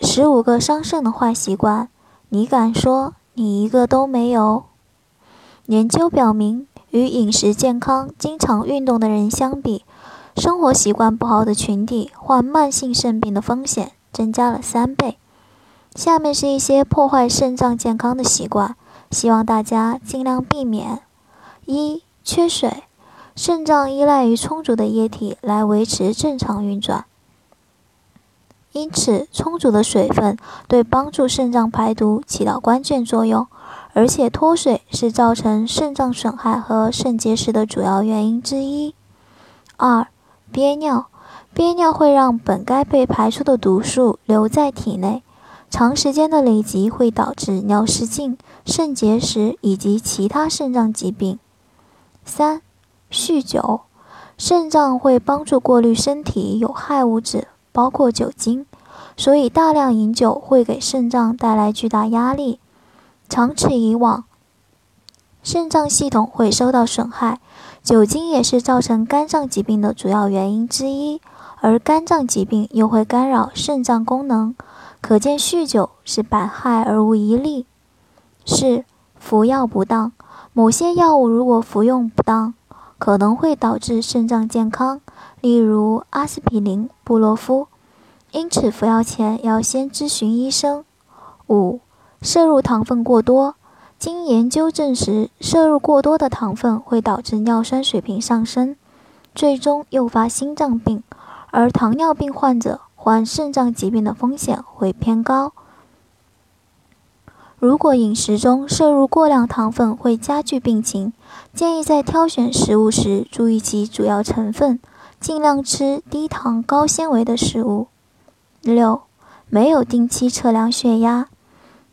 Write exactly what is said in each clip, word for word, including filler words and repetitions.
十五个伤肾的坏习惯，你敢说你一个都没有？研究表明，与饮食健康、经常运动的人相比，生活习惯不好的群体患慢性肾病的风险增加了三倍。下面是一些破坏肾脏健康的习惯，希望大家尽量避免。一、缺水。肾脏依赖于充足的液体来维持正常运转，因此充足的水分对帮助肾脏排毒起到关键作用，而且脱水是造成肾脏损害和肾结石的主要原因之一。二、憋尿。憋尿会让本该被排出的毒素留在体内，长时间的累积会导致尿失禁、肾结石以及其他肾脏疾病。三、酗酒。肾脏会帮助过滤身体有害物质，包括酒精，所以大量饮酒会给肾脏带来巨大压力。长此以往，肾脏系统会受到损害。酒精也是造成肝脏疾病的主要原因之一，而肝脏疾病又会干扰肾脏功能，可见酗酒是百害而无一利。四、服药不当。某些药物如果服用不当，可能会导致肾脏健康，例如阿司匹林、布洛夫，因此服药前要先咨询医生。五、摄入糖分过多。经研究证实，摄入过多的糖分会导致尿酸水平上升，最终诱发心脏病，而糖尿病患者患肾脏疾病的风险会偏高。如果饮食中摄入过量糖分，会加剧病情，建议在挑选食物时注意其主要成分，尽量吃低糖高纤维的食物。六、没有定期测量血压。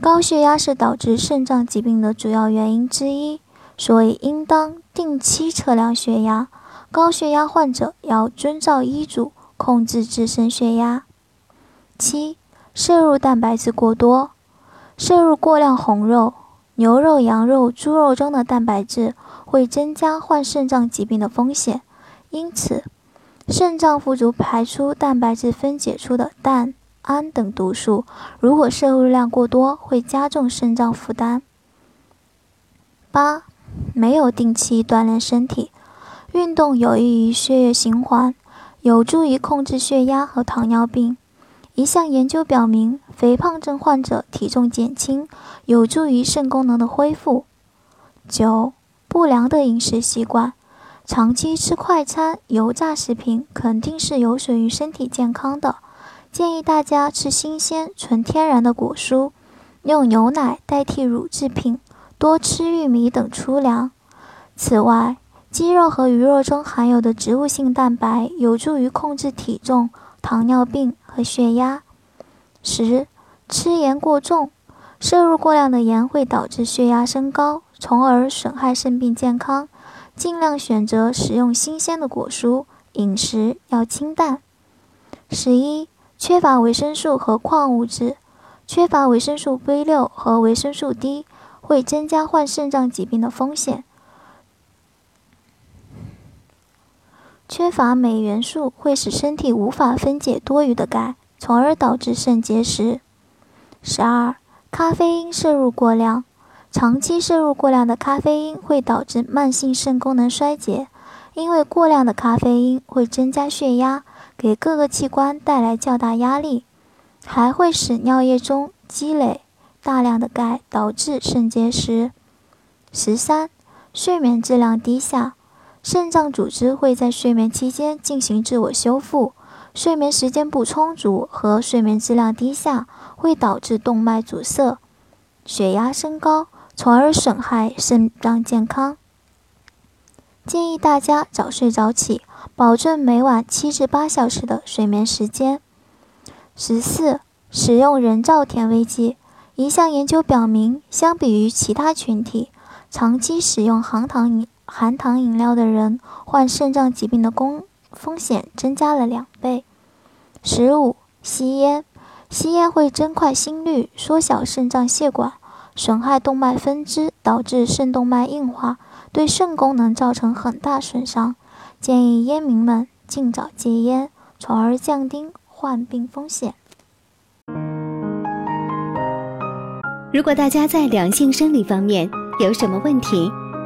高血压是导致肾脏疾病的主要原因之一，所以应当定期测量血压。高血压患者要遵照医嘱控制自身血压。七、摄入蛋白质过多。摄入过量红肉、牛肉、羊肉、猪肉中的蛋白质会增加患肾脏疾病的风险，因此肾脏不足排出蛋白质分解出的氮、胺等毒素，如果摄入量过多，会加重肾脏负担。八、没有定期锻炼身体。运动有益于血液循环，有助于控制血压和糖尿病。一项研究表明，肥胖症患者体重减轻，有助于肾功能的恢复。九、不良的饮食习惯。长期吃快餐、油炸食品肯定是有损于身体健康的。建议大家吃新鲜、纯天然的果蔬，用牛奶代替乳制品，多吃玉米等粗粮。此外，鸡肉和鱼肉中含有的植物性蛋白有助于控制体重、糖尿病和血压。十、吃盐过重。摄入过量的盐会导致血压升高，从而损害肾病健康。尽量选择食用新鲜的果蔬，饮食要清淡。十一、缺乏维生素和矿物质。缺乏维生素 B 六 和维生素 D 会增加患肾脏疾病的风险。缺乏镁元素会使身体无法分解多余的钙，从而导致肾结石。十二、咖啡因摄入过量。长期摄入过量的咖啡因会导致慢性肾功能衰竭，因为过量的咖啡因会增加血压，给各个器官带来较大压力，还会使尿液中积累大量的钙，导致肾结石。十三、睡眠质量低下。肾脏组织会在睡眠期间进行自我修复，睡眠时间不充足和睡眠质量低下会导致动脉阻塞，血压升高，从而损害肾脏健康。建议大家早睡早起，保证每晚七至八小时的睡眠时间。十四、使用人造甜味剂。一项研究表明，相比于其他群体，长期使用含糖饮含糖饮料的人患肾脏疾病的风险增加了两倍。十五、吸烟。吸烟会增快心率，缩小肾脏血管，损害动脉分支，导致肾动脉硬化，对肾功能造成很大损伤。建议烟民们尽早戒烟，从而降低患病风险。如果大家在两性生理方面有什么问题，